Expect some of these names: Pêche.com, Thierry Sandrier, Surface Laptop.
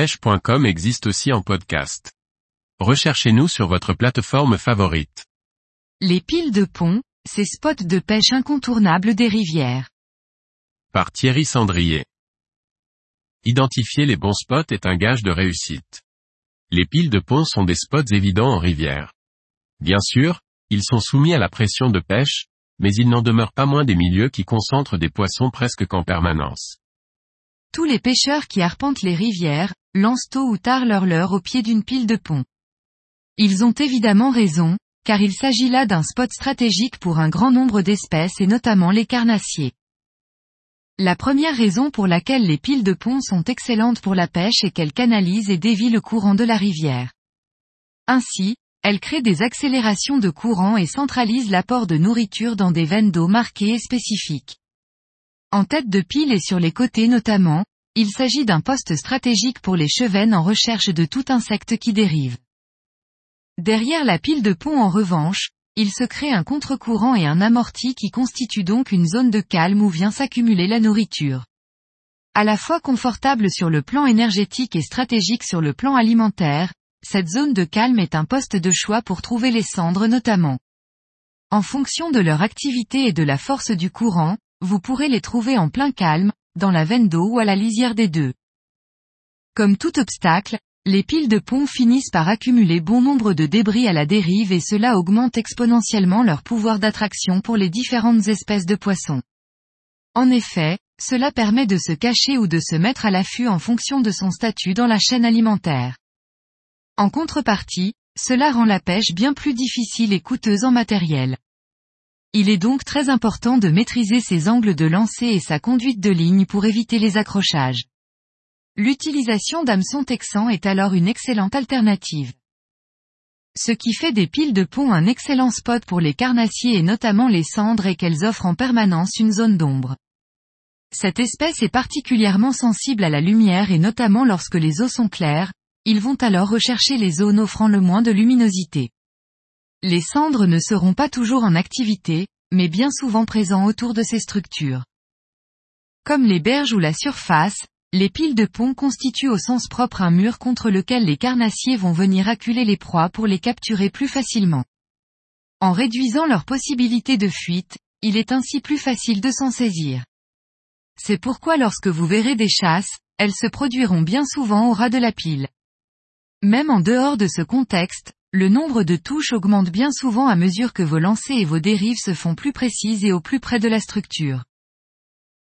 Pêche.com existe aussi en podcast. Recherchez-nous sur votre plateforme favorite. Les piles de pont, ces spots de pêche incontournables des rivières. Par Thierry Sandrier. Identifier les bons spots est un gage de réussite. Les piles de pont sont des spots évidents en rivière. Bien sûr, ils sont soumis à la pression de pêche, mais il n'en demeure pas moins des milieux qui concentrent des poissons presque qu'en permanence. Tous les pêcheurs qui arpentent les rivières, lancent tôt ou tard leur leurre au pied d'une pile de pont. Ils ont évidemment raison, car il s'agit là d'un spot stratégique pour un grand nombre d'espèces et notamment les carnassiers. La première raison pour laquelle les piles de pont sont excellentes pour la pêche est qu'elles canalisent et dévient le courant de la rivière. Ainsi, elles créent des accélérations de courant et centralisent l'apport de nourriture dans des veines d'eau marquées et spécifiques. En tête de pile et sur les côtés notamment, il s'agit d'un poste stratégique pour les chevennes en recherche de tout insecte qui dérive. Derrière la pile de pont en revanche, il se crée un contre-courant et un amorti qui constituent donc une zone de calme où vient s'accumuler la nourriture. À la fois confortable sur le plan énergétique et stratégique sur le plan alimentaire, cette zone de calme est un poste de choix pour trouver les cendres notamment. En fonction de leur activité et de la force du courant, vous pourrez les trouver en plein calme, dans la veine d'eau ou à la lisière des deux. Comme tout obstacle, les piles de pont finissent par accumuler bon nombre de débris à la dérive et cela augmente exponentiellement leur pouvoir d'attraction pour les différentes espèces de poissons. En effet, cela permet de se cacher ou de se mettre à l'affût en fonction de son statut dans la chaîne alimentaire. En contrepartie, cela rend la pêche bien plus difficile et coûteuse en matériel. Il est donc très important de maîtriser ses angles de lancer et sa conduite de ligne pour éviter les accrochages. L'utilisation d'hameçons texans est alors une excellente alternative. Ce qui fait des piles de pont un excellent spot pour les carnassiers et notamment les cendres est qu'elles offrent en permanence une zone d'ombre. Cette espèce est particulièrement sensible à la lumière et notamment lorsque les eaux sont claires, ils vont alors rechercher les zones offrant le moins de luminosité. Les cendres ne seront pas toujours en activité, mais bien souvent présents autour de ces structures. Comme les berges ou la surface, les piles de pont constituent au sens propre un mur contre lequel les carnassiers vont venir acculer les proies pour les capturer plus facilement. En réduisant leur possibilité de fuite, il est ainsi plus facile de s'en saisir. C'est pourquoi lorsque vous verrez des chasses, elles se produiront bien souvent au ras de la pile. Même en dehors de ce contexte, le nombre de touches augmente bien souvent à mesure que vos lancers et vos dérives se font plus précises et au plus près de la structure.